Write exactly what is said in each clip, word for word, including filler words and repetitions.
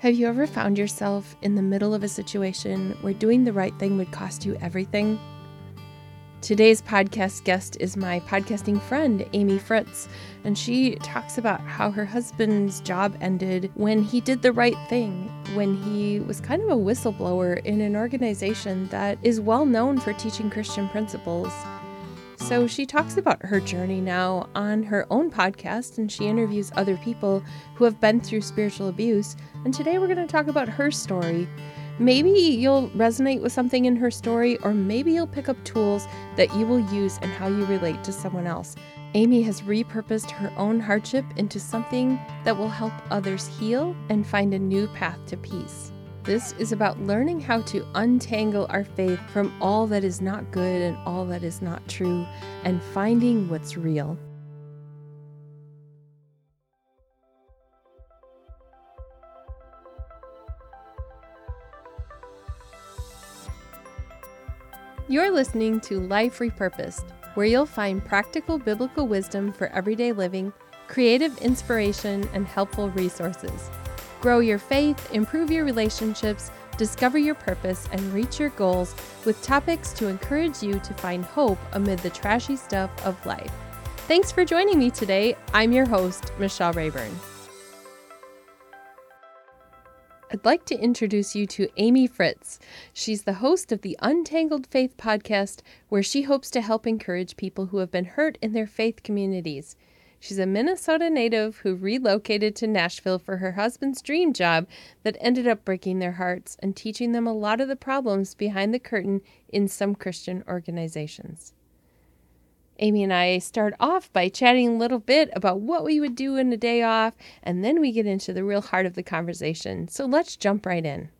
Have you ever found yourself in the middle of a situation where doing the right thing would cost you everything? Today's podcast guest is my podcasting friend, Amy Fritz, and she talks about how her husband's job ended when he did the right thing, when he was kind of a whistleblower in an organization that is well known for teaching Christian principles. So she talks about her journey now on her own podcast, and she interviews other people who have been through spiritual abuse. And today we're going to talk about her story. Maybe you'll resonate with something in her story, or maybe you'll pick up tools that you will use and how you relate to someone else. Amy has repurposed her own hardship into something that will help others heal and find a new path to peace. This is about learning how to untangle our faith from all that is not good and all that is not true, and finding what's real. You're listening to Life Repurposed, where you'll find practical biblical wisdom for everyday living, creative inspiration, and helpful resources. Grow your faith, improve your relationships, discover your purpose, and reach your goals with topics to encourage you to find hope amid the trashy stuff of life. Thanks for joining me today. I'm your host, Michelle Rayburn. I'd like to introduce you to Amy Fritz. She's the host of the Untangled Faith podcast, where she hopes to help encourage people who have been hurt in their faith communities. She's a Minnesota native who relocated to Nashville for her husband's dream job that ended up breaking their hearts and teaching them a lot of the problems behind the curtain in some Christian organizations. Amy and I start off by chatting a little bit about what we would do in a day off, and then we get into the real heart of the conversation. So let's jump right in.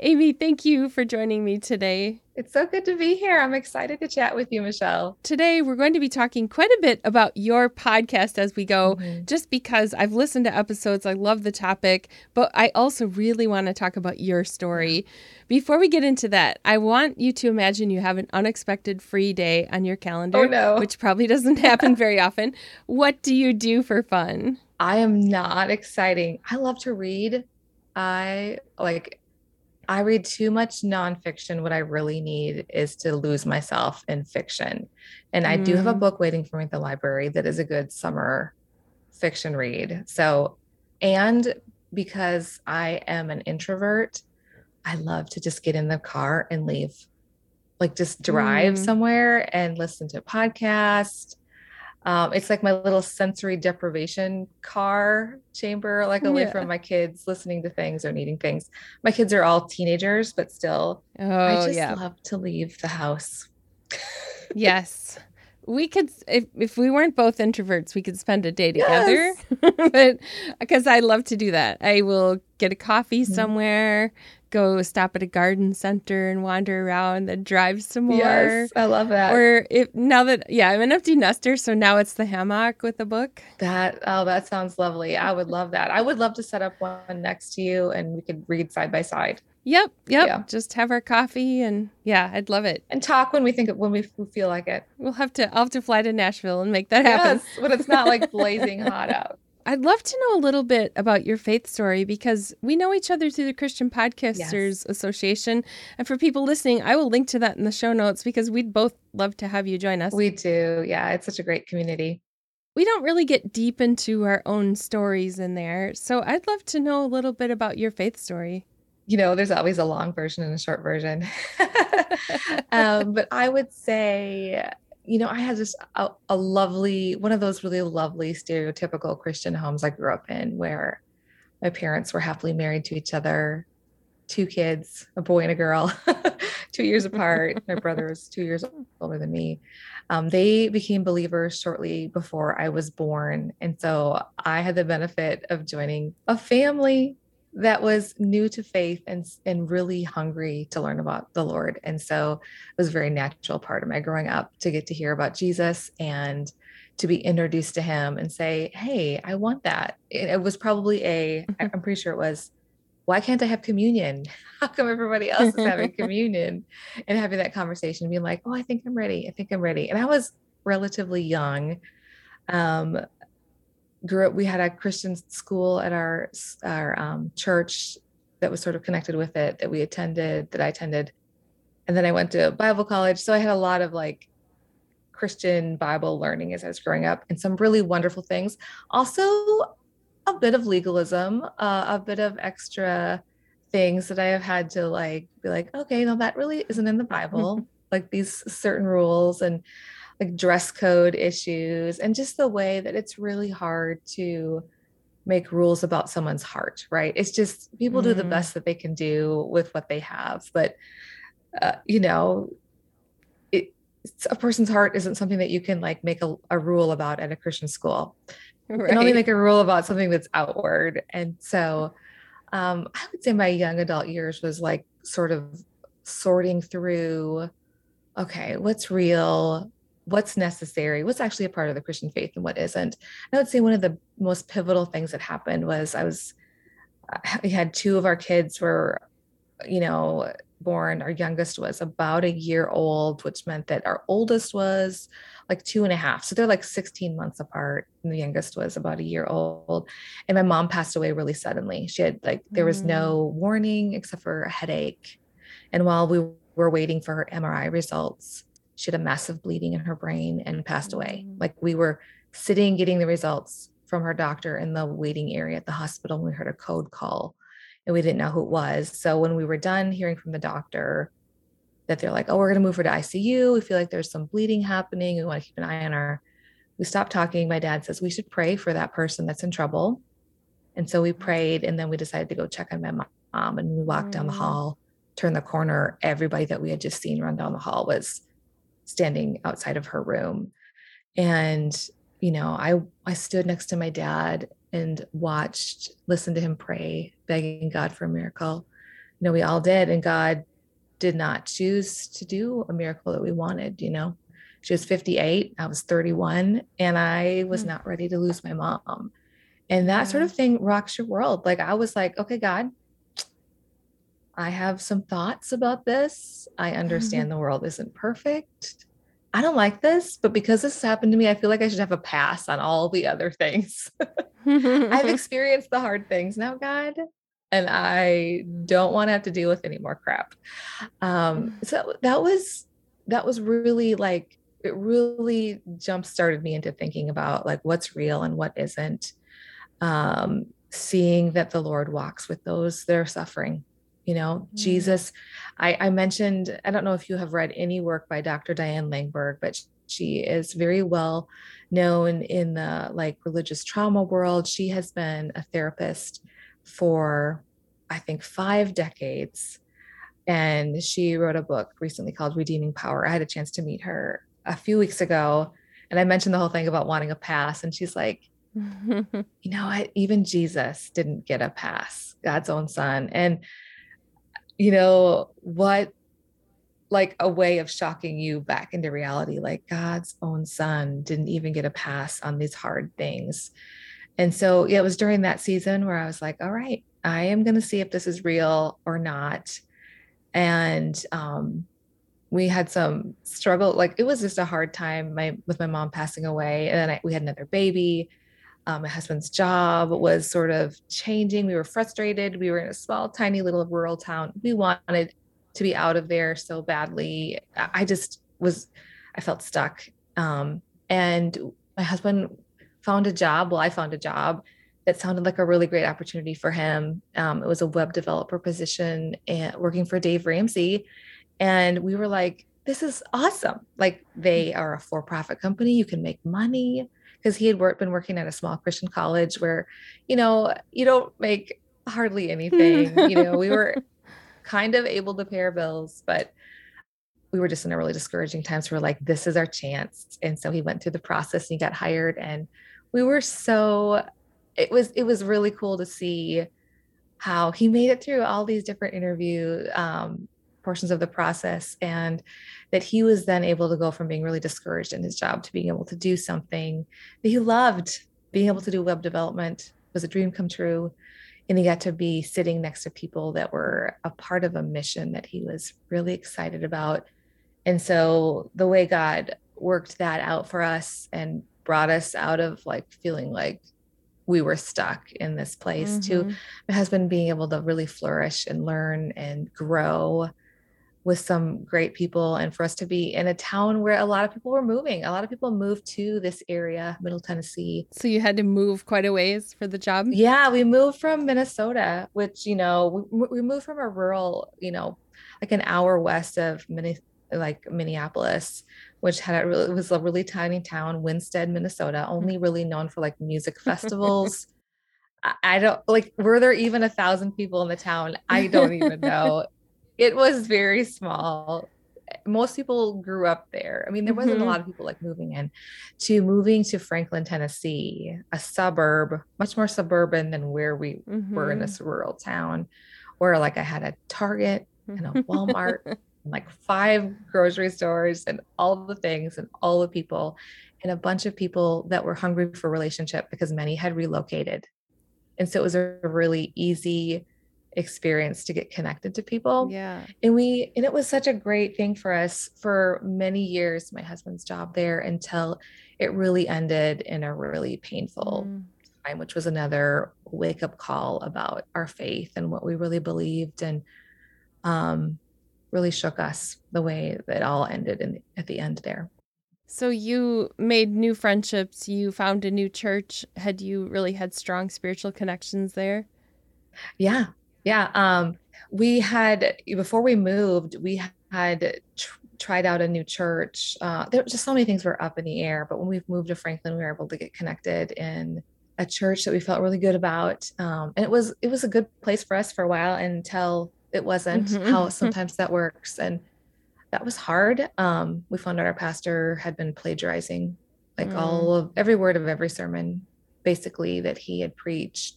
Amy, thank you for joining me today. It's so good to be here. I'm excited to chat with you, Michelle. Today, we're going to be talking quite a bit about your podcast as we go, mm-hmm. just because I've listened to episodes. I love the topic, but I also really want to talk about your story. Before we get into that, I want you to imagine you have an unexpected free day on your calendar, oh, no. which probably doesn't happen very often. What do you do for fun? I am not exciting. I love to read. I like... I read too much nonfiction. What I really need is to lose myself in fiction. And I mm. do have a book waiting for me at the library that is a good summer fiction read. So, and because I am an introvert, I love to just get in the car and leave, like just drive mm. somewhere and listen to a podcast. Um, it's like my little sensory deprivation car chamber, like away yeah. from my kids, listening to things or needing things. My kids are all teenagers, but still, oh, I just yeah. love to leave the house. Yes. We could, if, if we weren't both introverts, we could spend a day together, yes. but because I love to do that. I will get a coffee mm-hmm. somewhere, go stop at a garden center and wander around, then drive some more. Yes, I love that. Or if now that, yeah, I'm an empty nester, so now it's the hammock with a book. That, oh, that sounds lovely. I would love that. I would love to set up one next to you and we could read side by side. Yep, yep. Yeah. Just have our coffee and yeah, I'd love it. And talk when we think when we feel like it. We'll have to, I'll have to fly to Nashville and make that happen. Yes, when it's not like blazing hot out. I'd love to know a little bit about your faith story, because we know each other through the Christian Podcasters yes. Association. And for people listening, I will link to that in the show notes, because we'd both love to have you join us. We do. Yeah, it's such a great community. We don't really get deep into our own stories in there. So I'd love to know a little bit about your faith story. You know, there's always a long version and a short version. um, but I would say... You know, I had just a, a lovely, one of those really lovely stereotypical Christian homes I grew up in, where my parents were happily married to each other, two kids, a boy and a girl, two years apart. My brother was two years older than me. Um, they became believers shortly before I was born. And so I had the benefit of joining a family that was new to faith and and really hungry to learn about the Lord. And so it was a very natural part of my growing up to get to hear about Jesus and to be introduced to him and say, hey, I want that. It, it was probably a, I'm pretty sure it was, why can't I have communion? How come everybody else is having communion? And having that conversation, being like, oh, I think I'm ready. I think I'm ready. And I was relatively young, um, grew up, we had a Christian school at our, our um, church that was sort of connected with it, that we attended, that I attended. And then I went to Bible college. So I had a lot of like Christian Bible learning as I was growing up, and some really wonderful things. Also a bit of legalism, uh, a bit of extra things that I have had to like, be like, okay, no, that really isn't in the Bible. Like these certain rules and like dress code issues, and just the way that it's really hard to make rules about someone's heart, right? It's just people mm-hmm. do the best that they can do with what they have. But, uh, you know, it, it's, a person's heart isn't something that you can like make a, a rule about at a Christian school. Right. You can only make a rule about something that's outward. And so um, I would say my young adult years was like sort of sorting through, okay, what's real, what's necessary, what's actually a part of the Christian faith and what isn't. And I would say one of the most pivotal things that happened was I was, we had two of our kids were, you know, born. Our youngest was about a year old, which meant that our oldest was like two and a half. So they're like sixteen months apart. And the youngest was about a year old. And my mom passed away really suddenly. She had like, there was no warning except for a headache. And while we were waiting for her M R I results, she had a massive bleeding in her brain and passed away. Like we were sitting, getting the results from her doctor in the waiting area at the hospital. We heard a code call and we didn't know who it was. So when we were done hearing from the doctor that they're like, oh, we're going to move her to I C U. We feel like there's some bleeding happening. We want to keep an eye on her. We stopped talking. My dad says we should pray for that person that's in trouble. And so we prayed, and then we decided to go check on my mom, and we walked down the hall, turned the corner. Everybody that we had just seen run down the hall was standing outside of her room. And, you know, I, I stood next to my dad and watched, listened to him pray, begging God for a miracle. You know, we all did. And God did not choose to do a miracle that we wanted. You know, she was fifty-eight, I was thirty-one, and I was not ready to lose my mom. And that sort of thing rocks your world. Like I was like, okay, God, I have some thoughts about this. I understand the world isn't perfect. I don't like this, but because this has happened to me, I feel like I should have a pass on all the other things. I've experienced the hard things now, God, and I don't want to have to deal with any more crap. Um, so that was, that was really like, it really jump-started me into thinking about like what's real and what isn't. Um, seeing that the Lord walks with those that are suffering. You know, Jesus, I, I mentioned, I don't know if you have read any work by Doctor Diane Langberg, but she is very well known in the like religious trauma world. She has been a therapist for, I think, five decades. And she wrote a book recently called Redeeming Power. I had a chance to meet her a few weeks ago. And I mentioned the whole thing about wanting a pass. And she's like, you know what? Even Jesus didn't get a pass, God's own son. And you know, what, like a way of shocking you back into reality, like God's own son didn't even get a pass on these hard things. And so yeah, it was during that season where I was like, all right, I am going to see if this is real or not. And, um, we had some struggle, like it was just a hard time my, with my mom passing away. And then I, we had another baby. Um, my husband's job was sort of changing. We were frustrated. We were in a small, tiny little rural town. We wanted to be out of there so badly. I just was, I felt stuck. Um, and my husband found a job. Well, I found a job that sounded like a really great opportunity for him. Um, it was a web developer position and working for Dave Ramsey. And we were like, this is awesome. Like they are a for-profit company. You can make money. Because he had worked, been working at a small Christian college where, you know, you don't make hardly anything. You know, we were kind of able to pay our bills, but we were just in a really discouraging time. So we're like, this is our chance. And so he went through the process and he got hired. And we were so, it was, it was really cool to see how he made it through all these different interview um, portions of the process. And that he was then able to go from being really discouraged in his job to being able to do something that he loved. Being able to do web development was a dream come true. And he got to be sitting next to people that were a part of a mission that he was really excited about. And so the way God worked that out for us and brought us out of like feeling like we were stuck in this place, mm-hmm. to my husband being able to really flourish and learn and grow with some great people, and for us to be in a town where a lot of people were moving. A lot of people moved to this area, Middle Tennessee. So you had to move quite a ways for the job? Yeah, we moved from Minnesota, which, you know, we, we moved from a rural, you know, like an hour west of Minnesota, like Minneapolis, which had a really, it was a really tiny town, Winstead, Minnesota, only really known for like music festivals. I don't like, were there even a thousand people in the town? I don't even know. It was very small. Most people grew up there. I mean, there wasn't mm-hmm. a lot of people like moving in to moving to Franklin, Tennessee, a suburb, much more suburban than where we mm-hmm. were in this rural town, where like I had a Target and a Walmart. Like five grocery stores and all the things and all the people and a bunch of people that were hungry for relationship because many had relocated. And so it was a really easy experience to get connected to people. Yeah. And we, and it was such a great thing for us for many years, my husband's job there, until it really ended in a really painful mm. time, which was another wake up call about our faith and what we really believed. And, um, really shook us the way that all ended in, at the end there. So you made new friendships, you found a new church. Had you really had strong spiritual connections there? Yeah. Yeah. Um, we had, before we moved, we had tr- tried out a new church. Uh, there were just so many things were up in the air, but when we moved to Franklin, we were able to get connected in a church that we felt really good about. Um, and it was, it was a good place for us for a while until it wasn't mm-hmm. how sometimes that works. And that was hard. Um, we found out our pastor had been plagiarizing like mm. all of every word of every sermon, basically, that he had preached,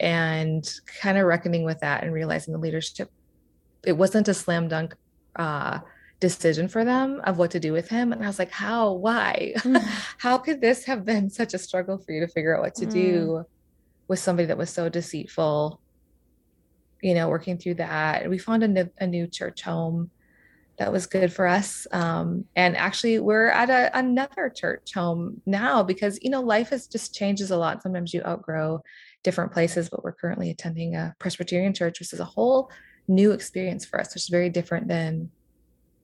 and kind of reckoning with that and realizing the leadership, it wasn't a slam dunk, uh, decision for them of what to do with him. And I was like, how, why, mm. how could this have been such a struggle for you to figure out what to mm. do with somebody that was so deceitful? You know, working through that, we found a new, a new church home that was good for us. Um, and actually we're at a, another church home now because, you know, life has just changes a lot. Sometimes you outgrow different places, but we're currently attending a Presbyterian church, which is a whole new experience for us, which is very different than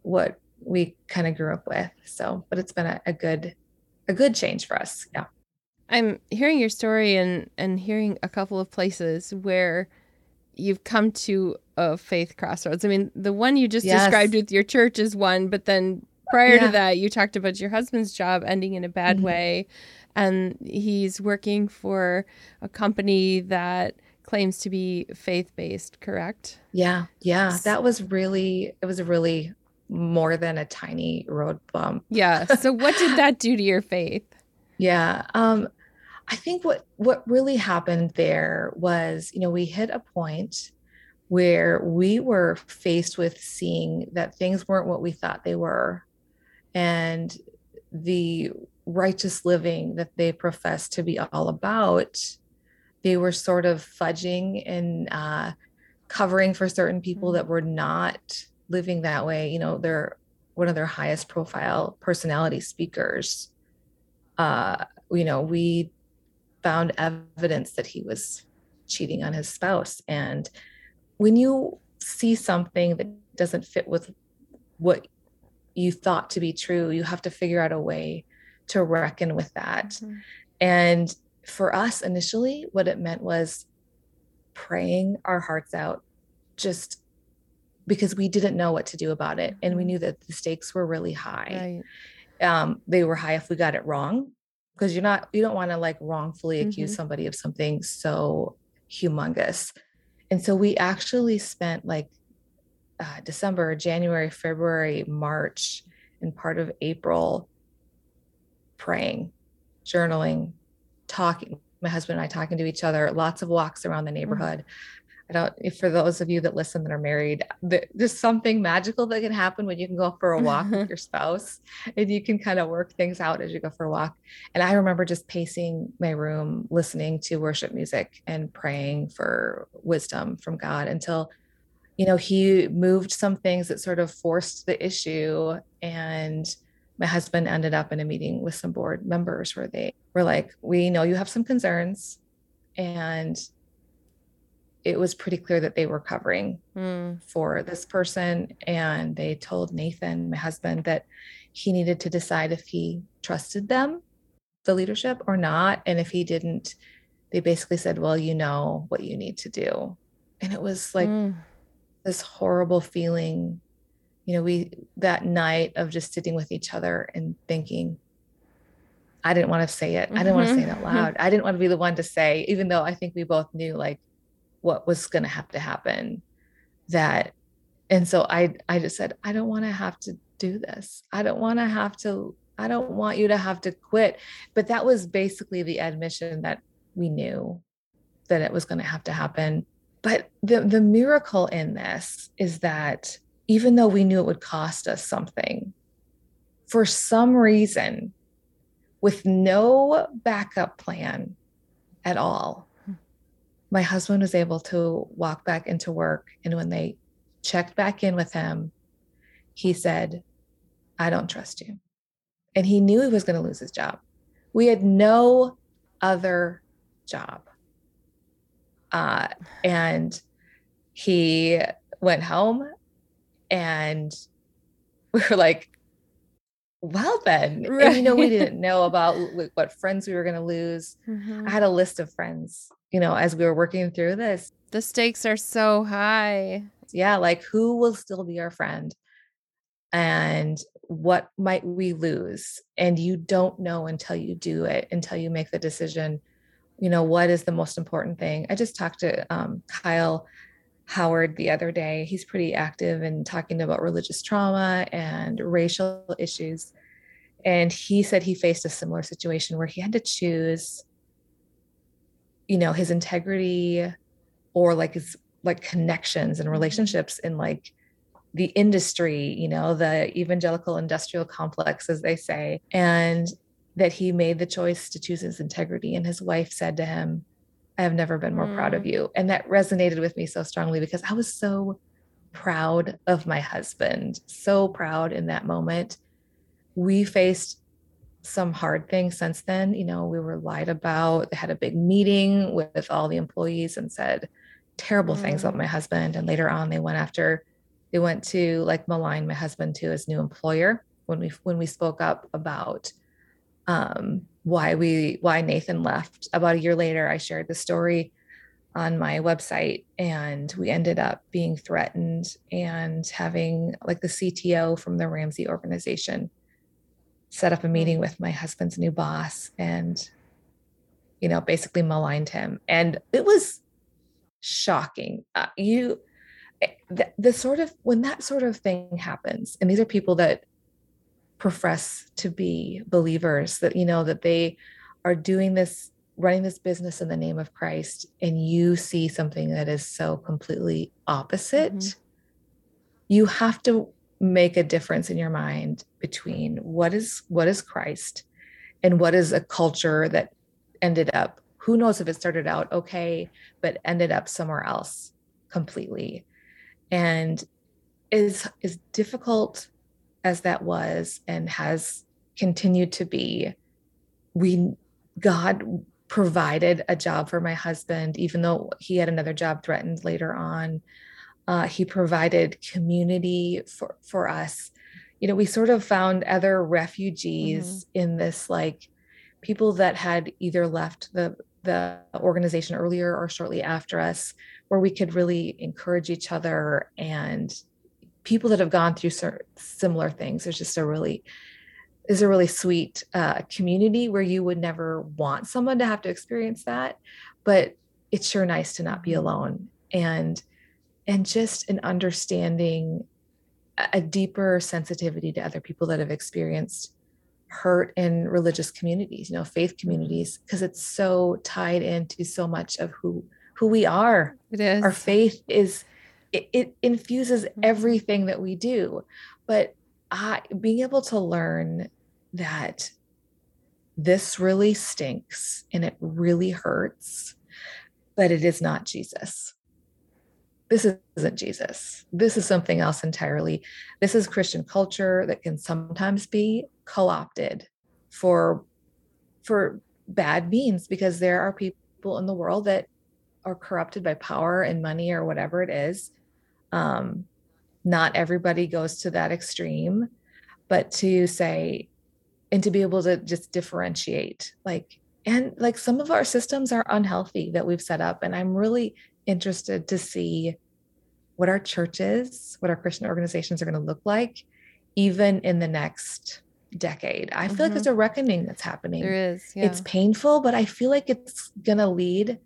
what we kind of grew up with. So, but it's been a, a good, a good change for us. Yeah. I'm hearing your story and, and hearing a couple of places where you've come to a faith crossroads. I mean, the one you just yes. described with your church is one, but then prior yeah. to that, you talked about your husband's job ending in a bad mm-hmm. way. And he's working for a company that claims to be faith-based, correct? Yeah. Yeah. That was really, it was really more than a tiny road bump. Yeah. So what did that do to your faith? Yeah. Um, I think what, what really happened there was, you know, we hit a point where we were faced with seeing that things weren't what we thought they were, and the righteous living that they professed to be all about, they were sort of fudging and uh, covering for certain people that were not living that way. You know, they're one of their highest profile personality speakers. Uh, you know, we found evidence that he was cheating on his spouse. And when you see something that doesn't fit with what you thought to be true, you have to figure out a way to reckon with that. Mm-hmm. And for us initially, what it meant was praying our hearts out, just because we didn't know what to do about it. And we knew that the stakes were really high. Right. Um, they were high if we got it wrong, because you're not, you don't want to like wrongfully accuse mm-hmm. somebody of something so humongous. And so we actually spent like uh, December, January, February, March, and part of April praying, journaling, talking, my husband and I talking to each other, lots of walks around the neighborhood. Mm-hmm. I don't, if for those of you that listen that are married, there's something magical that can happen when you can go for a walk with your spouse and you can kind of work things out as you go for a walk. And I remember just pacing my room, listening to worship music and praying for wisdom from God until, you know, he moved some things that sort of forced the issue and my husband ended up in a meeting with some board members where they were like, we know you have some concerns. And it was pretty clear that they were covering mm. for this person. And they told Nathan, my husband, that he needed to decide if he trusted them, the leadership, or not. And if he didn't, they basically said, well, you know what you need to do. And it was like mm. this horrible feeling, you know, we, that night of just sitting with each other and thinking, I didn't want to say it. Mm-hmm. I didn't want to say it out loud. I didn't want to be the one to say, even though I think we both knew like what was going to have to happen, that. And so I, I just said, I don't want to have to do this. I don't want to have to, I don't want you to have to quit. But that was basically the admission that we knew that it was going to have to happen. But the, the miracle in this is that even though we knew it would cost us something, for some reason, with no backup plan at all, my husband was able to walk back into work. And when they checked back in with him, he said, I don't trust you. And he knew he was going to lose his job. We had no other job. Uh, and he went home and we were like, well then, right. And, you know, we didn't know about like, what friends we were going to lose. Mm-hmm. I had a list of friends, you know, as we were working through this. The stakes are so high. Yeah. Like who will still be our friend and what might we lose? And you don't know until you do it, until you make the decision. You know, what is the most important thing? I just talked to um, Kyle Howard the other day. He's pretty active in talking about religious trauma and racial issues. And he said he faced a similar situation where he had to choose, you know, his integrity or like his like connections and relationships in like the industry, you know, the evangelical industrial complex, as they say. And that he made the choice to choose his integrity. And his wife said to him, I have never been more mm. proud of you. And that resonated with me so strongly because I was so proud of my husband, so proud in that moment. We faced some hard things since then. You know, we were lied about. They had a big meeting with all the employees and said terrible mm. things about my husband. And later on, they went after, they went to like malign my husband to his new employer when we, when we spoke up about Um, why we, why Nathan left. About a year later, I shared the story on my website and we ended up being threatened and having like the C T O from the Ramsey organization set up a meeting with my husband's new boss and, you know, basically maligned him. And it was shocking. Uh, you, the, the sort of, when that sort of thing happens, and these are people that profess to be believers, that, you know, that they are doing this, running this business in the name of Christ, and you see something that is so completely opposite, mm-hmm. you have to make a difference in your mind between what is, what is Christ and what is a culture that ended up, who knows if it started out okay, but ended up somewhere else completely. And is, is difficult as that was and has continued to be, we, God provided a job for my husband, even though he had another job threatened later on. Uh, he provided community for, for us. You know, we sort of found other refugees mm-hmm. in this, like people that had either left the, the organization earlier or shortly after us, where we could really encourage each other, and people that have gone through similar things. There's just a really, is a really sweet uh, community where you would never want someone to have to experience that, but it's sure nice to not be alone. And, and just an understanding, a deeper sensitivity to other people that have experienced hurt in religious communities, you know, faith communities, because it's so tied into so much of who, who we are. It is. Our faith is, it infuses everything that we do. But I, being able to learn that this really stinks and it really hurts, but it is not Jesus. This isn't Jesus. This is something else entirely. This is Christian culture that can sometimes be co-opted for for bad means, because there are people in the world that are corrupted by power and money or whatever it is. Um, not everybody goes to that extreme, but to say, and to be able to just differentiate, like, and like some of our systems are unhealthy that we've set up. And I'm really interested to see what our churches, what our Christian organizations are going to look like, even in the next decade. I feel mm-hmm. like there's a reckoning that's happening. There is. Yeah. It's painful, but I feel like it's going to lead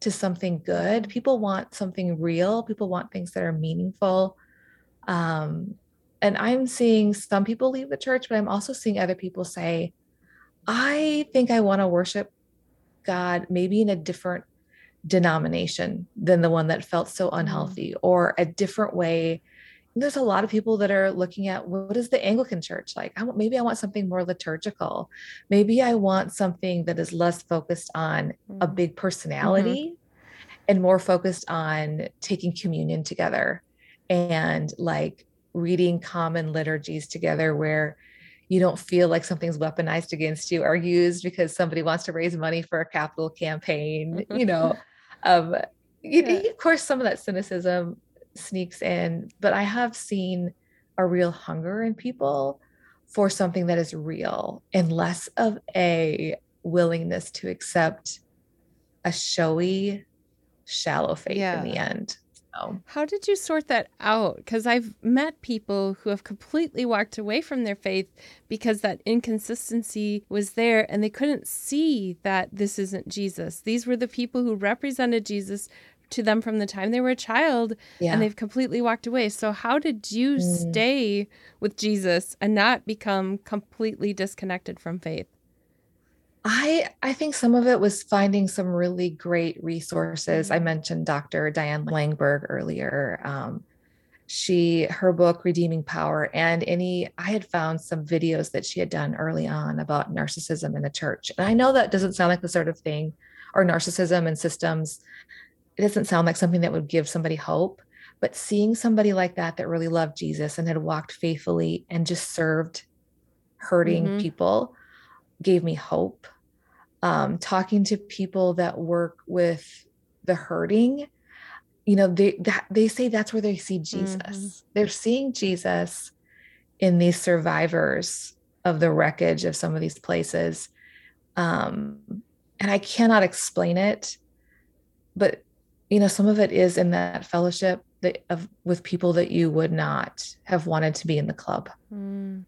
to something good. People want something real. People want things that are meaningful. Um, and I'm seeing some people leave the church, but I'm also seeing other people say, I think I want to worship God maybe in a different denomination than the one that felt so unhealthy, or a different way. There's a lot of people that are looking at, what is the Anglican church like? I want, maybe I want something more liturgical. Maybe I want something that is less focused on a big personality mm-hmm. and more focused on taking communion together and like reading common liturgies together, where you don't feel like something's weaponized against you or used because somebody wants to raise money for a capital campaign, you know. um, yeah. you, of course, some of that cynicism sneaks in, but I have seen a real hunger in people for something that is real, and less of a willingness to accept a showy, shallow faith yeah. in the end. How did you sort that out? Because I've met people who have completely walked away from their faith because that inconsistency was there, and they couldn't see that this isn't Jesus. These were the people who represented Jesus to them from the time they were a child, yeah. and they've completely walked away. So how did you mm. stay with Jesus and not become completely disconnected from faith? I, I think some of it was finding some really great resources. I mentioned Doctor Diane Langberg earlier. Um, she, her book, Redeeming Power, and any, I had found some videos that she had done early on about narcissism in the church. And I know that doesn't sound like the sort of thing, or narcissism and systems. It doesn't sound like something that would give somebody hope, but seeing somebody like that, that really loved Jesus and had walked faithfully and just served hurting mm-hmm. people, gave me hope. Um, talking to people that work with the hurting, you know, they that, they say that's where they see Jesus. Mm-hmm. They're seeing Jesus in these survivors of the wreckage of some of these places. Um, and I cannot explain it, but, you know, some of it is in that fellowship that, of, with people that you would not have wanted to be in the club. Mm.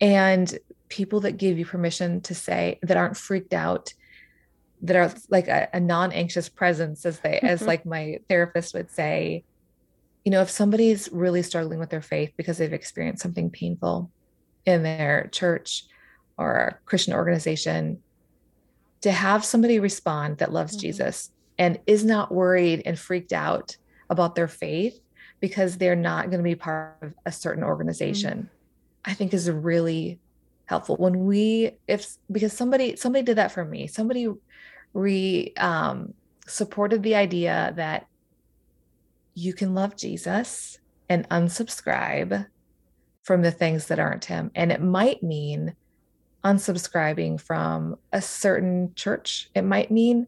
And people that give you permission to say, that aren't freaked out, that are like a, a non-anxious presence, as they, as like my therapist would say, you know, if somebody's really struggling with their faith because they've experienced something painful in their church or Christian organization, to have somebody respond that loves mm-hmm. Jesus and is not worried and freaked out about their faith because they're not going to be part of a certain organization, mm-hmm. I think is really helpful. When we, if, because somebody, somebody did that for me, somebody re um, supported the idea that you can love Jesus and unsubscribe from the things that aren't him. And it might mean unsubscribing from a certain church. It might mean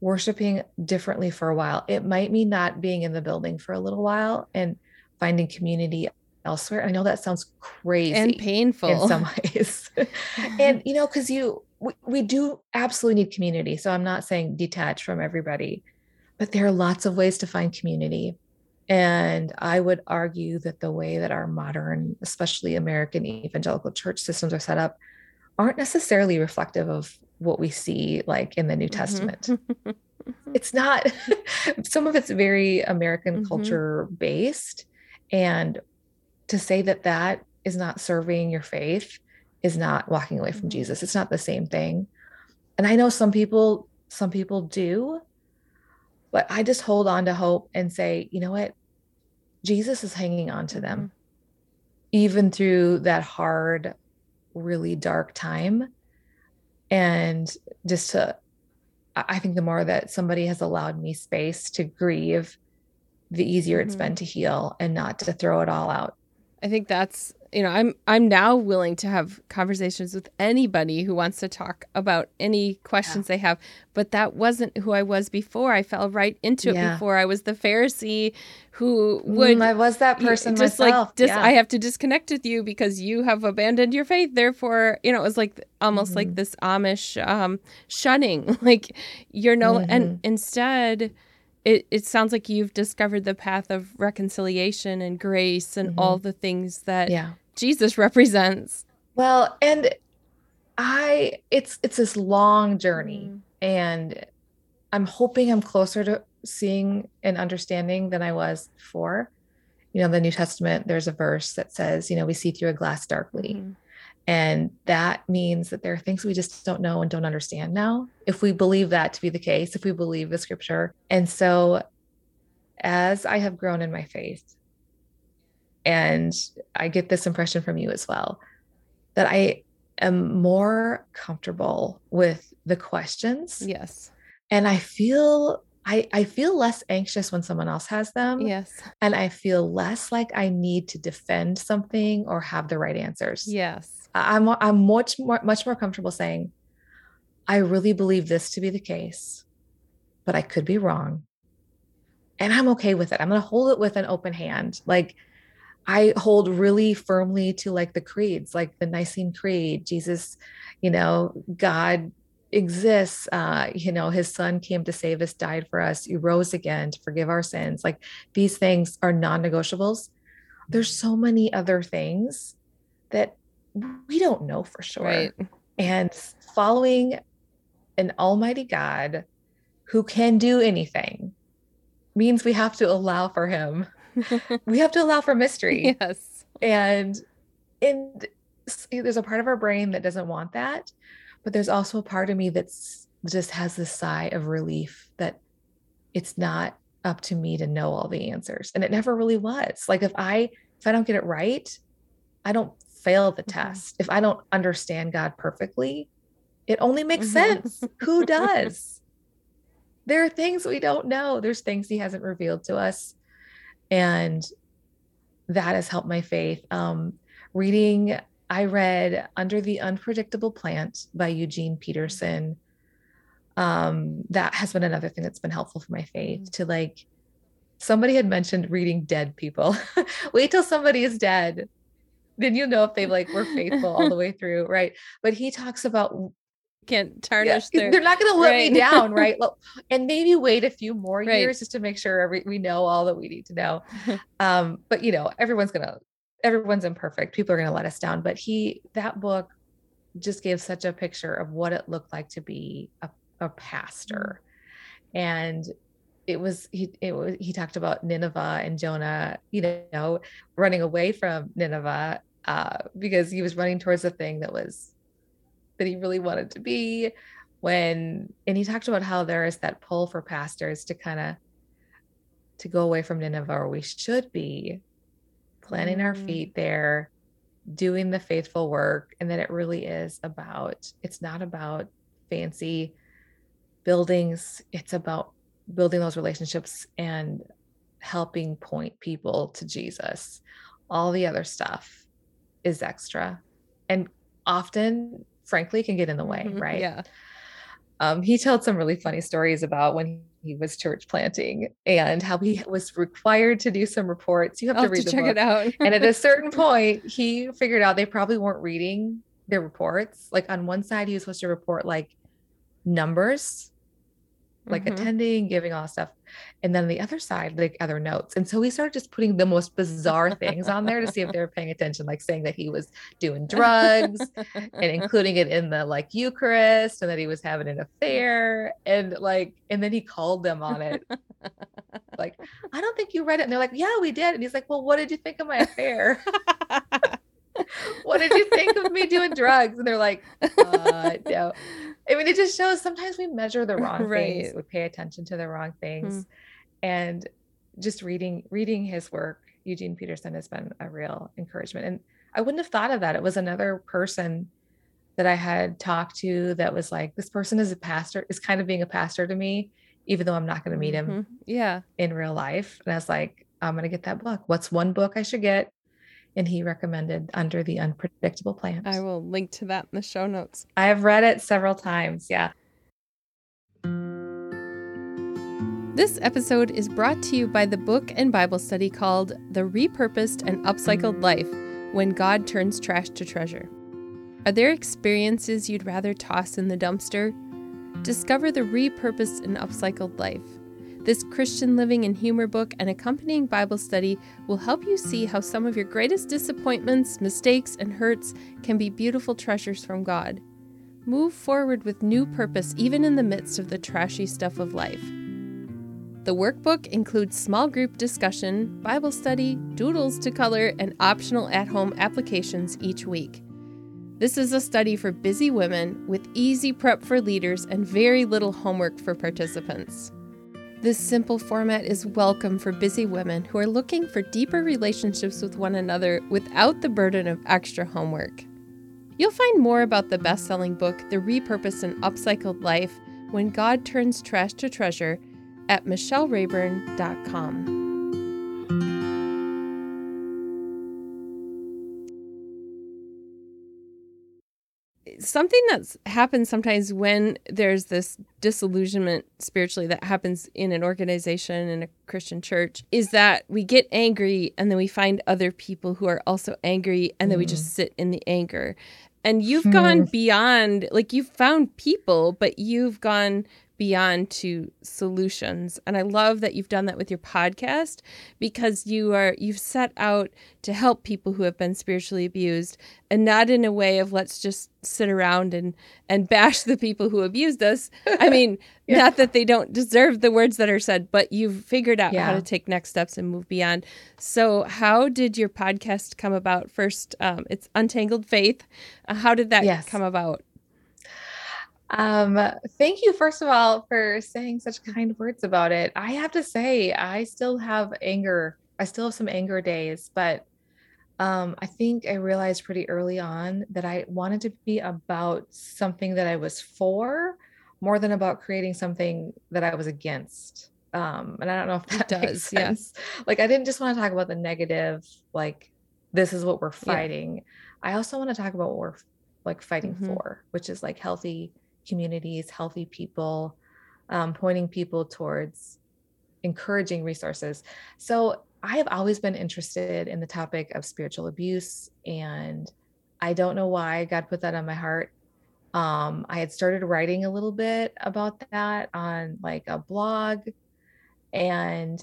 worshiping differently for a while. It might mean not being in the building for a little while and finding community elsewhere. I know that sounds crazy and painful in some ways. And, you know, cause you, we, we do absolutely need community. So I'm not saying detach from everybody, but there are lots of ways to find community. And I would argue that the way that our modern, especially American evangelical church systems are set up, aren't necessarily reflective of what we see like in the New mm-hmm. Testament. It's not, some of it's very American mm-hmm. culture based, and to say that that is not serving your faith is not walking away from mm-hmm. Jesus. It's not the same thing. And I know some people, some people do, but I just hold on to hope and say, you know what? Jesus is hanging on to them. Mm-hmm. Even through that hard, really dark time. And just to, I think the more that somebody has allowed me space to grieve, the easier mm-hmm. it's been to heal and not to throw it all out. I think that's you know, I'm I'm now willing to have conversations with anybody who wants to talk about any questions yeah. they have. But that wasn't who I was before. I fell right into yeah. it before. I was the Pharisee who would... Mm, I was that person you, just myself. Like, dis- yeah. I have to disconnect with you because you have abandoned your faith. Therefore, you know, it was like almost mm-hmm. like this Amish um, shunning. Like, you're no... Mm-hmm. And instead... It, it sounds like you've discovered the path of reconciliation and grace and mm-hmm. all the things that yeah. Jesus represents. Well, and I, it's it's this long journey, and I'm hoping I'm closer to seeing and understanding than I was before. You know, the New Testament, there's a verse that says, you know, we see through a glass darkly. Mm-hmm. And that means that there are things we just don't know and don't understand now, if we believe that to be the case, if we believe the scripture. And so as I have grown in my faith, and I get this impression from you as well, that I am more comfortable with the questions. Yes. And I feel I, I feel less anxious when someone else has them. Yes. And I feel less like I need to defend something or have the right answers. Yes. I'm I'm much more, much more comfortable saying, I really believe this to be the case, but I could be wrong. And I'm okay with it. I'm going to hold it with an open hand. Like, I hold really firmly to like the creeds, like the Nicene Creed, Jesus, you know, God exists, uh, you know, his son came to save us, died for us, he rose again to forgive our sins. Like, these things are non-negotiables. There's so many other things that we don't know for sure. Right. And following an almighty God who can do anything means we have to allow for him. We have to allow for mystery. Yes. And, and there's a part of our brain that doesn't want that. But there's also a part of me that's just has this sigh of relief that it's not up to me to know all the answers. And it never really was. Like, if I, if I don't get it right, I don't fail the test. Mm-hmm. If I don't understand God perfectly, it only makes mm-hmm. sense. Who does? There are things we don't know. There's things he hasn't revealed to us. And that has helped my faith. Um, reading I read Under the Unpredictable Plant by Eugene Peterson. Um, that has been another thing that's been helpful for my faith mm-hmm. to like, somebody had mentioned reading dead people. Wait till somebody is dead. Then you'll know if they like were faithful all the way through. Right. But he talks about can't tarnish yeah, their, they're not going to let right. me down. Right. Well, and maybe wait a few more right. years just to make sure every, we know all that we need to know. Um, but you know, everyone's going to, everyone's imperfect. People are going to let us down, but he, that book just gave such a picture of what it looked like to be a, a pastor. And it was, he, it was, he talked about Nineveh and Jonah, you know, running away from Nineveh, uh, because he was running towards the thing that was, that he really wanted to be when, and he talked about how there is that pull for pastors to kind of, to go away from Nineveh, or we should be planting our feet there, doing the faithful work. And then it really is about, it's not about fancy buildings. It's about building those relationships and helping point people to Jesus. All the other stuff is extra and often, frankly, can get in the way. Mm-hmm, right. Yeah. Um, he told some really funny stories about when he was church planting and how he was required to do some reports. You have I'll to read to the check book. It out. And at a certain point, he figured out they probably weren't reading their reports. Like, on one side, he was supposed to report like numbers, like mm-hmm. attending, giving, all stuff. And then the other side, like other notes. And so he started just putting the most bizarre things on there to see if they were paying attention, like saying that he was doing drugs and including it in the like Eucharist, and that he was having an affair, and like, and then he called them on it. Like, I don't think you read it. And they're like, yeah, we did. And he's like, well, what did you think of my affair? What did you think of me doing drugs? And they're like, uh, no. I mean, it just shows sometimes we measure the wrong right. things. We pay attention to the wrong things. Mm. And just reading, reading his work, Eugene Peterson, has been a real encouragement. And I wouldn't have thought of that. It was another person that I had talked to that was like, this person is a pastor, is kind of being a pastor to me, even though I'm not going to meet him mm-hmm. yeah. in real life. And I was like, I'm going to get that book. What's one book I should get? and he recommended Under the Unpredictable Plant. I will link to that in the show notes. I have read it several times. Yeah. This episode is brought to you by the book and Bible study called The Repurposed and Upcycled Life, When God Turns Trash to Treasure. Are there experiences you'd rather toss in the dumpster? Discover The Repurposed and Upcycled Life. This Christian living and humor book and accompanying Bible study will help you see how some of your greatest disappointments, mistakes, and hurts can be beautiful treasures from God. Move forward with new purpose even in the midst of the trashy stuff of life. The workbook includes small group discussion, Bible study, doodles to color, and optional at-home applications each week. This is a study for busy women with easy prep for leaders and very little homework for participants. This simple format is welcome for busy women who are looking for deeper relationships with one another without the burden of extra homework. You'll find more about the best-selling book, The Repurposed and Upcycled Life, When God Turns Trash to Treasure, at michelle rayburn dot com. Something that's happens sometimes when there's this disillusionment spiritually that happens in an organization, in a Christian church, is that we get angry and then we find other people who are also angry, and then mm. we just sit in the anger. And you've mm. gone beyond, like you've found people, but you've gone beyond to solutions. And I love that you've done that with your podcast, because you are, you've set out to help people who have been spiritually abused, and not in a way of let's just sit around and, and bash the people who abused us. I mean, yeah. not that they don't deserve the words that are said, but you've figured out yeah. how to take next steps and move beyond. So how did your podcast come about? First, um, it's Untangled Faith. Uh, how did that yes. come about? Um, thank you, first of all, for saying such kind words about it. I have to say, I still have anger. I still have some anger days, but, um, I think I realized pretty early on that I wanted to be about something that I was for more than about creating something that I was against. Um, and I don't know if that it does. Yes. Yeah. Like, I didn't just want to talk about the negative, like, this is what we're fighting. Yeah. I also want to talk about what we're like fighting mm-hmm. for, which is like healthy communities, healthy people, um, pointing people towards encouraging resources. So I have always been interested in the topic of spiritual abuse, and I don't know why God put that on my heart. Um, I had started writing a little bit about that on like a blog, and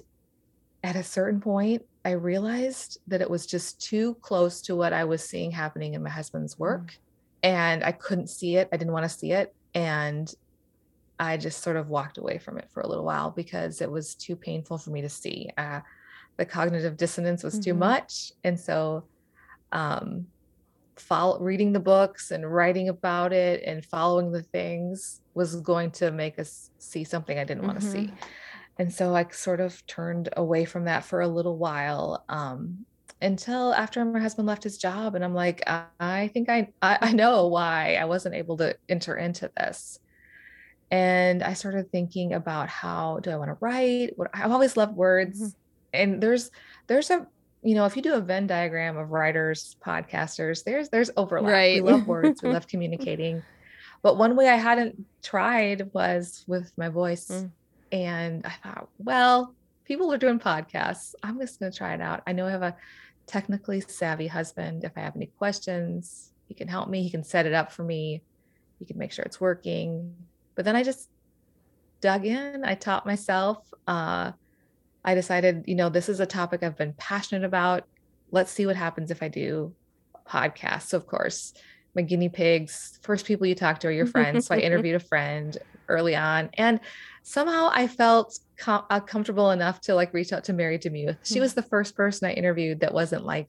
at a certain point, I realized that it was just too close to what I was seeing happening in my husband's work, mm-hmm. and I couldn't see it. I didn't want to see it. And I just sort of walked away from it for a little while because it was too painful for me to see. Uh, the cognitive dissonance was mm-hmm. too much. And so um, follow, reading the books and writing about it and following the things was going to make us see something I didn't want mm-hmm. to see. And so I sort of turned away from that for a little while, um, until after my husband left his job. And I'm like, I, I think I, I, I know why I wasn't able to enter into this. And I started thinking about, how do I want to write? What, I've always loved words. Mm-hmm. And there's, there's a, you know, if you do a Venn diagram of writers, podcasters, there's, there's overlap. Right. We love words. We love communicating. But one way I hadn't tried was with my voice. Mm. And I thought, well, people are doing podcasts. I'm just going to try it out. I know I have a technically savvy husband. If I have any questions, he can help me. He can set it up for me. He can make sure it's working. But then I just dug in. I taught myself. Uh, I decided, you know, this is a topic I've been passionate about. Let's see what happens if I do podcasts. So of course, my guinea pigs, first people you talk to are your friends. So I interviewed a friend early on, and somehow I felt com- uh, comfortable enough to like reach out to Mary Demuth. She was the first person I interviewed that wasn't like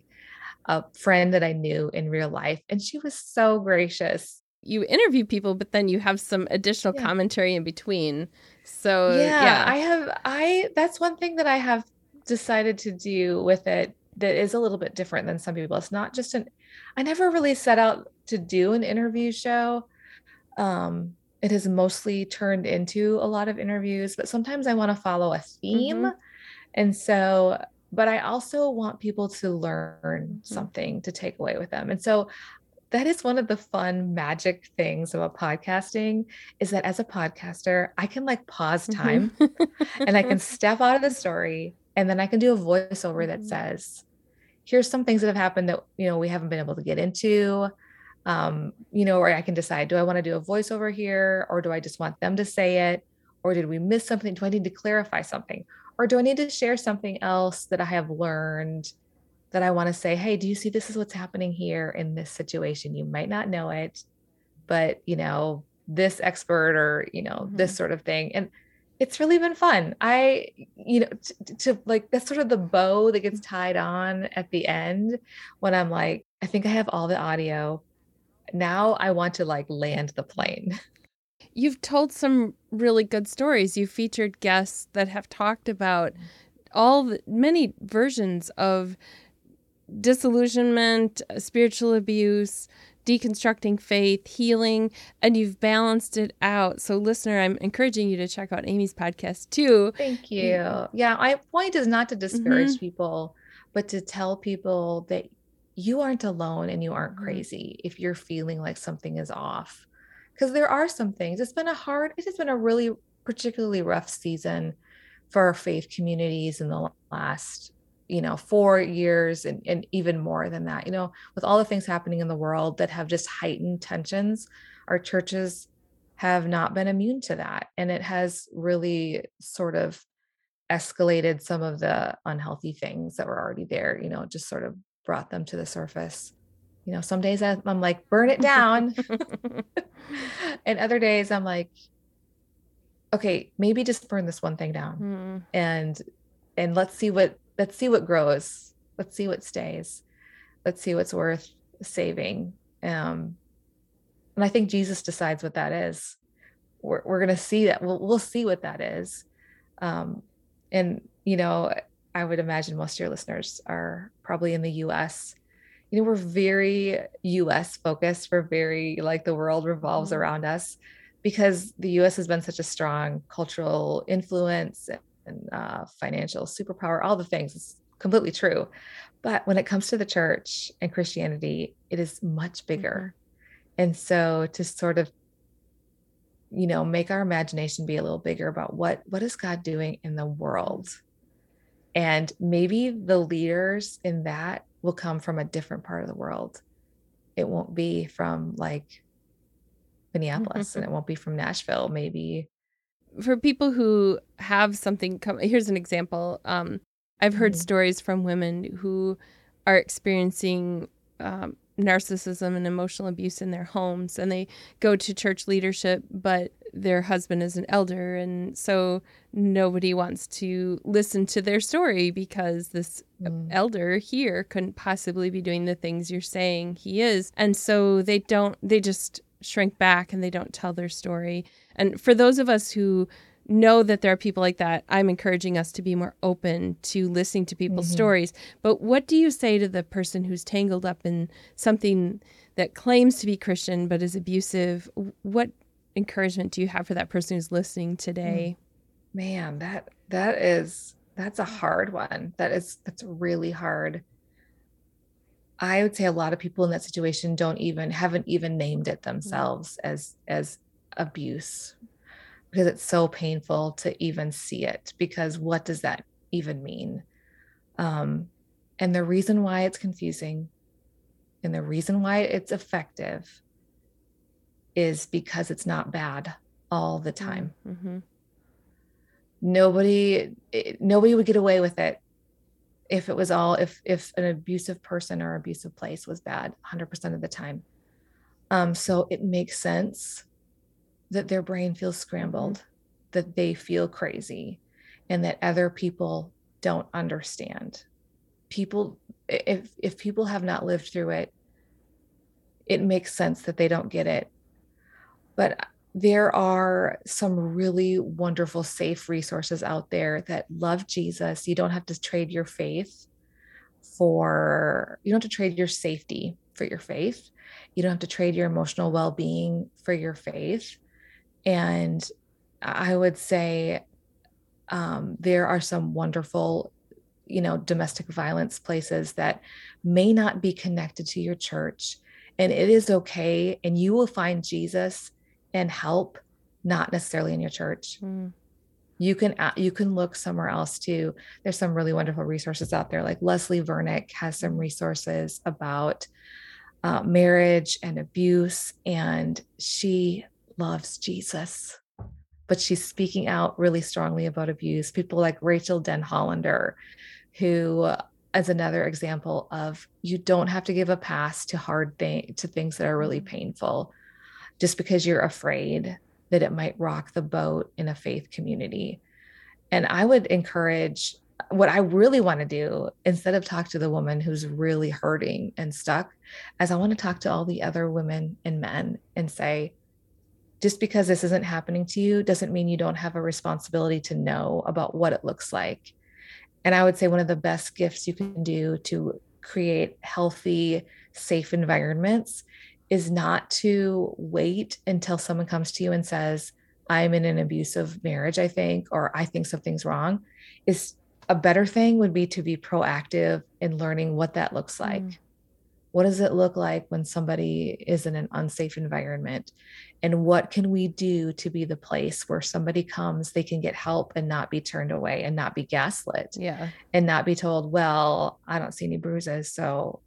a friend that I knew in real life. And she was so gracious. You interview people, but then you have some additional yeah. commentary in between. So yeah, yeah, I have, I, that's one thing that I have decided to do with it that is a little bit different than some people. It's not just an, I never really set out to do an interview show. Um, It has mostly turned into a lot of interviews, but sometimes I want to follow a theme. Mm-hmm. And so but I also want people to learn something to take away with them. And so that is one of the fun magic things about podcasting, is that as a podcaster, I can like pause time mm-hmm. and I can step out of the story, and then I can do a voiceover that says, here's some things that have happened that, you know, we haven't been able to get into, um, you know, or I can decide, do I want to do a voiceover here, or do I just want them to say it? Or did we miss something? Do I need to clarify something? Or do I need to share something else that I have learned that I want to say, hey, do you see this is what's happening here in this situation? You might not know it, but, you know, this expert or, you know, mm-hmm. this sort of thing. And it's really been fun. I, you know, to, to like, that's sort of the bow that gets tied on at the end when I'm like, I think I have all the audio. Now I want to like land the plane. You've told some really good stories. You've featured guests that have talked about all the many versions of disillusionment, spiritual abuse, deconstructing faith, healing, and you've balanced it out. So listener, I'm encouraging you to check out Amy's podcast too. Thank you. Yeah, my point is not to discourage mm-hmm. people, but to tell people that you aren't alone and you aren't crazy if you're feeling like something is off. Because there are some things. It's been a hard, it has been a really particularly rough season for our faith communities in the last, you know, four years and, and even more than that, you know, with all the things happening in the world that have just heightened tensions. Our churches have not been immune to that. And it has really sort of escalated some of the unhealthy things that were already there, you know, just sort of brought them to the surface. You know, some days I'm like, burn it down. And other days I'm like, okay, maybe just burn this one thing down mm. and, and let's see what, let's see what grows. Let's see what stays. Let's see what's worth saving. Um, and I think Jesus decides what that is. We're, we're going to see that. We'll, we'll see what that is. Um, and, you know, I would imagine most of your listeners are probably in the U S You know, we're very U S focused. We're very like the world revolves mm-hmm. around us because the U S has been such a strong cultural influence and uh, financial superpower, all the things. It's completely true. But when it comes to the church and Christianity, it is much bigger. Mm-hmm. And so to sort of, you know, make our imagination be a little bigger about what, what is God doing in the world? And maybe the leaders in that will come from a different part of the world. It won't be from like Minneapolis mm-hmm. and it won't be from Nashville. Maybe for people who have something come, here's an example. Um, I've heard mm-hmm. stories from women who are experiencing um, narcissism and emotional abuse in their homes, and they go to church leadership, but their husband is an elder. And so nobody wants to listen to their story because this mm. elder here couldn't possibly be doing the things you're saying he is. And so they don't, they just shrink back and they don't tell their story. And for those of us who know that there are people like that, I'm encouraging us to be more open to listening to people's mm-hmm. stories. But what do you say to the person who's tangled up in something that claims to be Christian but is abusive? What encouragement do you have for that person who's listening today? Man, that that is that's a hard one. That is that's really hard. I would say a lot of people in that situation don't even haven't even named it themselves mm-hmm. as as abuse, because it's so painful to even see it, because what does that even mean? Um, and the reason why it's confusing and the reason why it's effective is because it's not bad all the time. Mm-hmm. Nobody, it, nobody would get away with it if it was all, if, if an abusive person or abusive place was bad one hundred percent of the time. Um, so it makes sense that their brain feels scrambled, mm-hmm. that they feel crazy, and that other people don't understand. People, if if people have not lived through it, it makes sense that they don't get it. But there are some really wonderful, safe resources out there that love Jesus. You don't have to trade your faith for, you don't have to trade your safety for your faith. You don't have to trade your emotional well-being for your faith. And I would say um, there are some wonderful you know, domestic violence places that may not be connected to your church. And it is okay. And you will find Jesus and help, not necessarily in your church. Mm. You can, you can look somewhere else too. There's some really wonderful resources out there. Like Leslie Vernick has some resources about uh, marriage and abuse. And she loves Jesus, but she's speaking out really strongly about abuse. People like Rachel Denhollander, who is another example of, you don't have to give a pass to hard thing, to things that are really painful just because you're afraid that it might rock the boat in a faith community. And I would encourage, what I really want to do, instead of talk to the woman who's really hurting and stuck, as I want to talk to all the other women and men and say, just because this isn't happening to you doesn't mean you don't have a responsibility to know about what it looks like. And I would say one of the best gifts you can do to create healthy, safe environments is not to wait until someone comes to you and says, I'm in an abusive marriage, I think, or I think something's wrong. Is a better thing would be to be proactive in learning what that looks like. Mm. What does it look like when somebody is in an unsafe environment? And what can we do to be the place where somebody comes, they can get help and not be turned away and not be gaslit, yeah, and not be told, well, I don't see any bruises, so,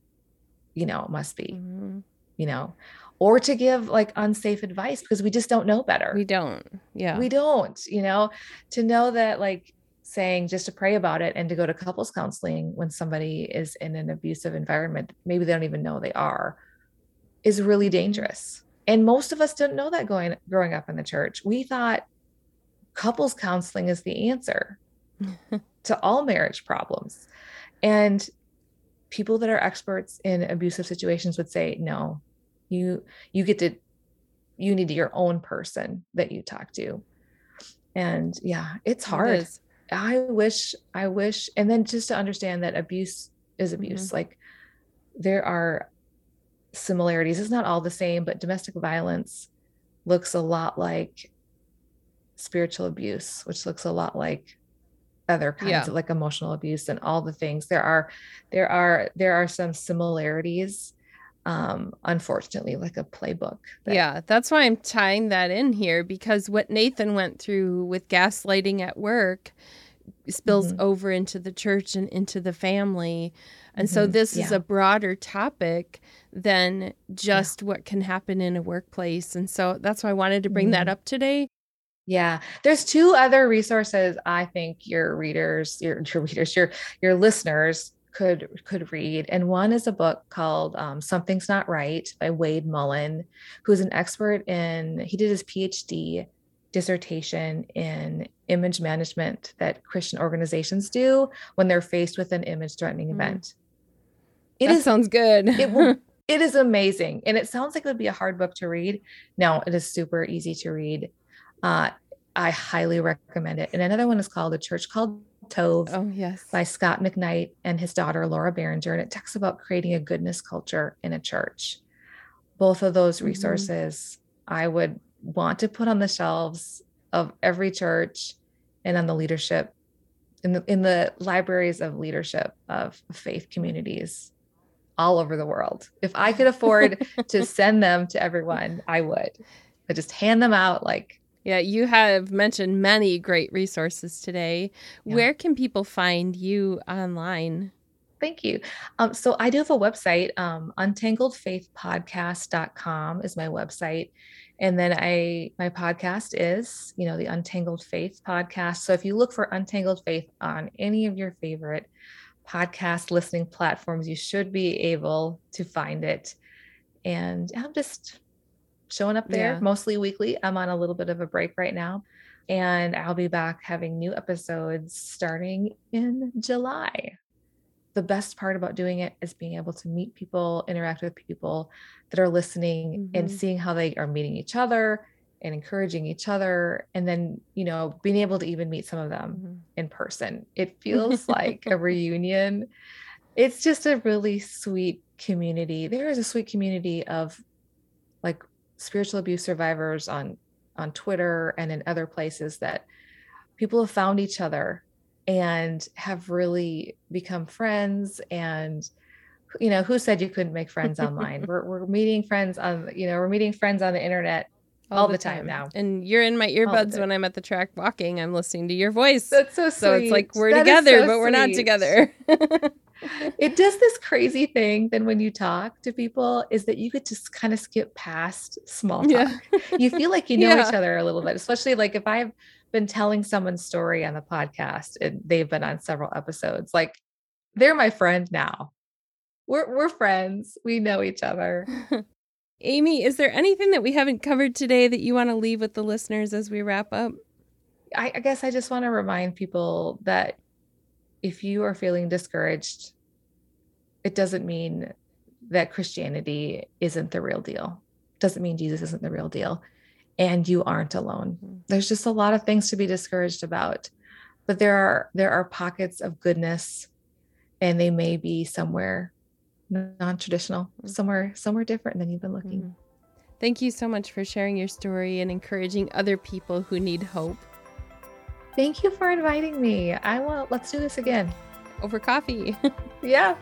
you know, it must be. Mm-hmm. You know, or to give like unsafe advice because we just don't know better. We don't. Yeah. We don't, you know, to know that, like saying just to pray about it and to go to couples counseling when somebody is in an abusive environment, maybe they don't even know they are, is really dangerous. And most of us didn't know that going, growing up in the church. We thought couples counseling is the answer to all marriage problems. And people that are experts in abusive situations would say, no, You, you get to, you need your own person that you talk to. And yeah, it's hard. It I wish, I wish. And then just to understand that abuse is abuse. Mm-hmm. Like there are similarities. It's not all the same, but domestic violence looks a lot like spiritual abuse, which looks a lot like other kinds, yeah, of like emotional abuse and all the things. There are, there are, there are some similarities. Um, unfortunately, like a playbook. That- yeah, that's why I'm tying that in here, because what Nathan went through with gaslighting at work spills mm-hmm. over into the church and into the family. And mm-hmm. so this yeah. is a broader topic than just yeah. what can happen in a workplace. And so that's why I wanted to bring mm-hmm. that up today. Yeah. There's two other resources I think your readers, your, your readers, your, your listeners could could read. And one is a book called um, Something's Not Right by Wade Mullen, who's an expert in, he did his P H D dissertation in image management that Christian organizations do when they're faced with an image-threatening event. Mm. It is, sounds good. it, will, it is amazing. And it sounds like it would be a hard book to read. No, it is super easy to read. Uh, I highly recommend it. And another one is called A Church Called Tove oh, yes. by Scott McKnight and his daughter, Laura Barringer. And it talks about creating a goodness culture in a church. Both of those resources mm-hmm. I would want to put on the shelves of every church and on the leadership in the, in the libraries of leadership of faith communities all over the world. If I could afford to send them to everyone, I would. I just hand them out like, yeah, you have mentioned many great resources today. Yeah. Where can people find you online? Thank you. Um, so I do have a website, um, untangled faith podcast dot com is my website. And then I, my podcast is, you know, the Untangled Faith podcast. So if you look for Untangled Faith on any of your favorite podcast listening platforms, you should be able to find it. And I'm just showing up there yeah. mostly weekly. I'm on a little bit of a break right now, and I'll be back having new episodes starting in July. The best part about doing it is being able to meet people, interact with people that are listening mm-hmm. and seeing how they are meeting each other and encouraging each other. And then, you know, being able to even meet some of them mm-hmm. in person. It feels like a reunion. It's just a really sweet community. There is a sweet community of like spiritual abuse survivors on, on Twitter and in other places that people have found each other and have really become friends. And, you know, who said you couldn't make friends online? We're we're meeting friends on, you know, we're meeting friends on the internet all, all the time. time now. And you're in my earbuds when I'm at the track walking. I'm listening to your voice. That's so sweet. So it's like we're that together, so but we're sweet. Not together. It does this crazy thing then when you talk to people is that you could just kind of skip past small talk. Yeah. You feel like you know yeah. each other a little bit, especially like if I've been telling someone's story on the podcast and they've been on several episodes, like they're my friend now. We're we're friends. We know each other. Amy, is there anything that we haven't covered today that you want to leave with the listeners as we wrap up? I, I guess I just want to remind people that if you are feeling discouraged, it doesn't mean that Christianity isn't the real deal. It doesn't mean Jesus isn't the real deal. And you aren't alone. There's just a lot of things to be discouraged about, but there are there are pockets of goodness, and they may be somewhere non-traditional, somewhere somewhere different than you've been looking. Mm-hmm. Thank you so much for sharing your story and encouraging other people who need hope. Thank you for inviting me. I want let's do this again over coffee. Yeah.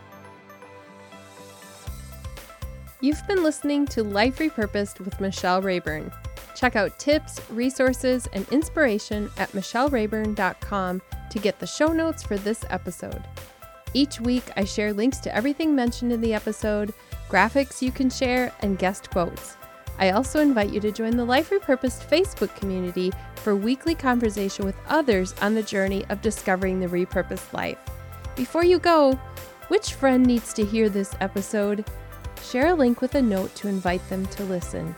You've been listening to Life Repurposed with Michelle Rayburn. Check out tips, resources, and inspiration at michelle rayburn dot com to get the show notes for this episode. Each week, I share links to everything mentioned in the episode, graphics you can share, and guest quotes. I also invite you to join the Life Repurposed Facebook community for weekly conversation with others on the journey of discovering the repurposed life. Before you go, which friend needs to hear this episode? Share a link with a note to invite them to listen.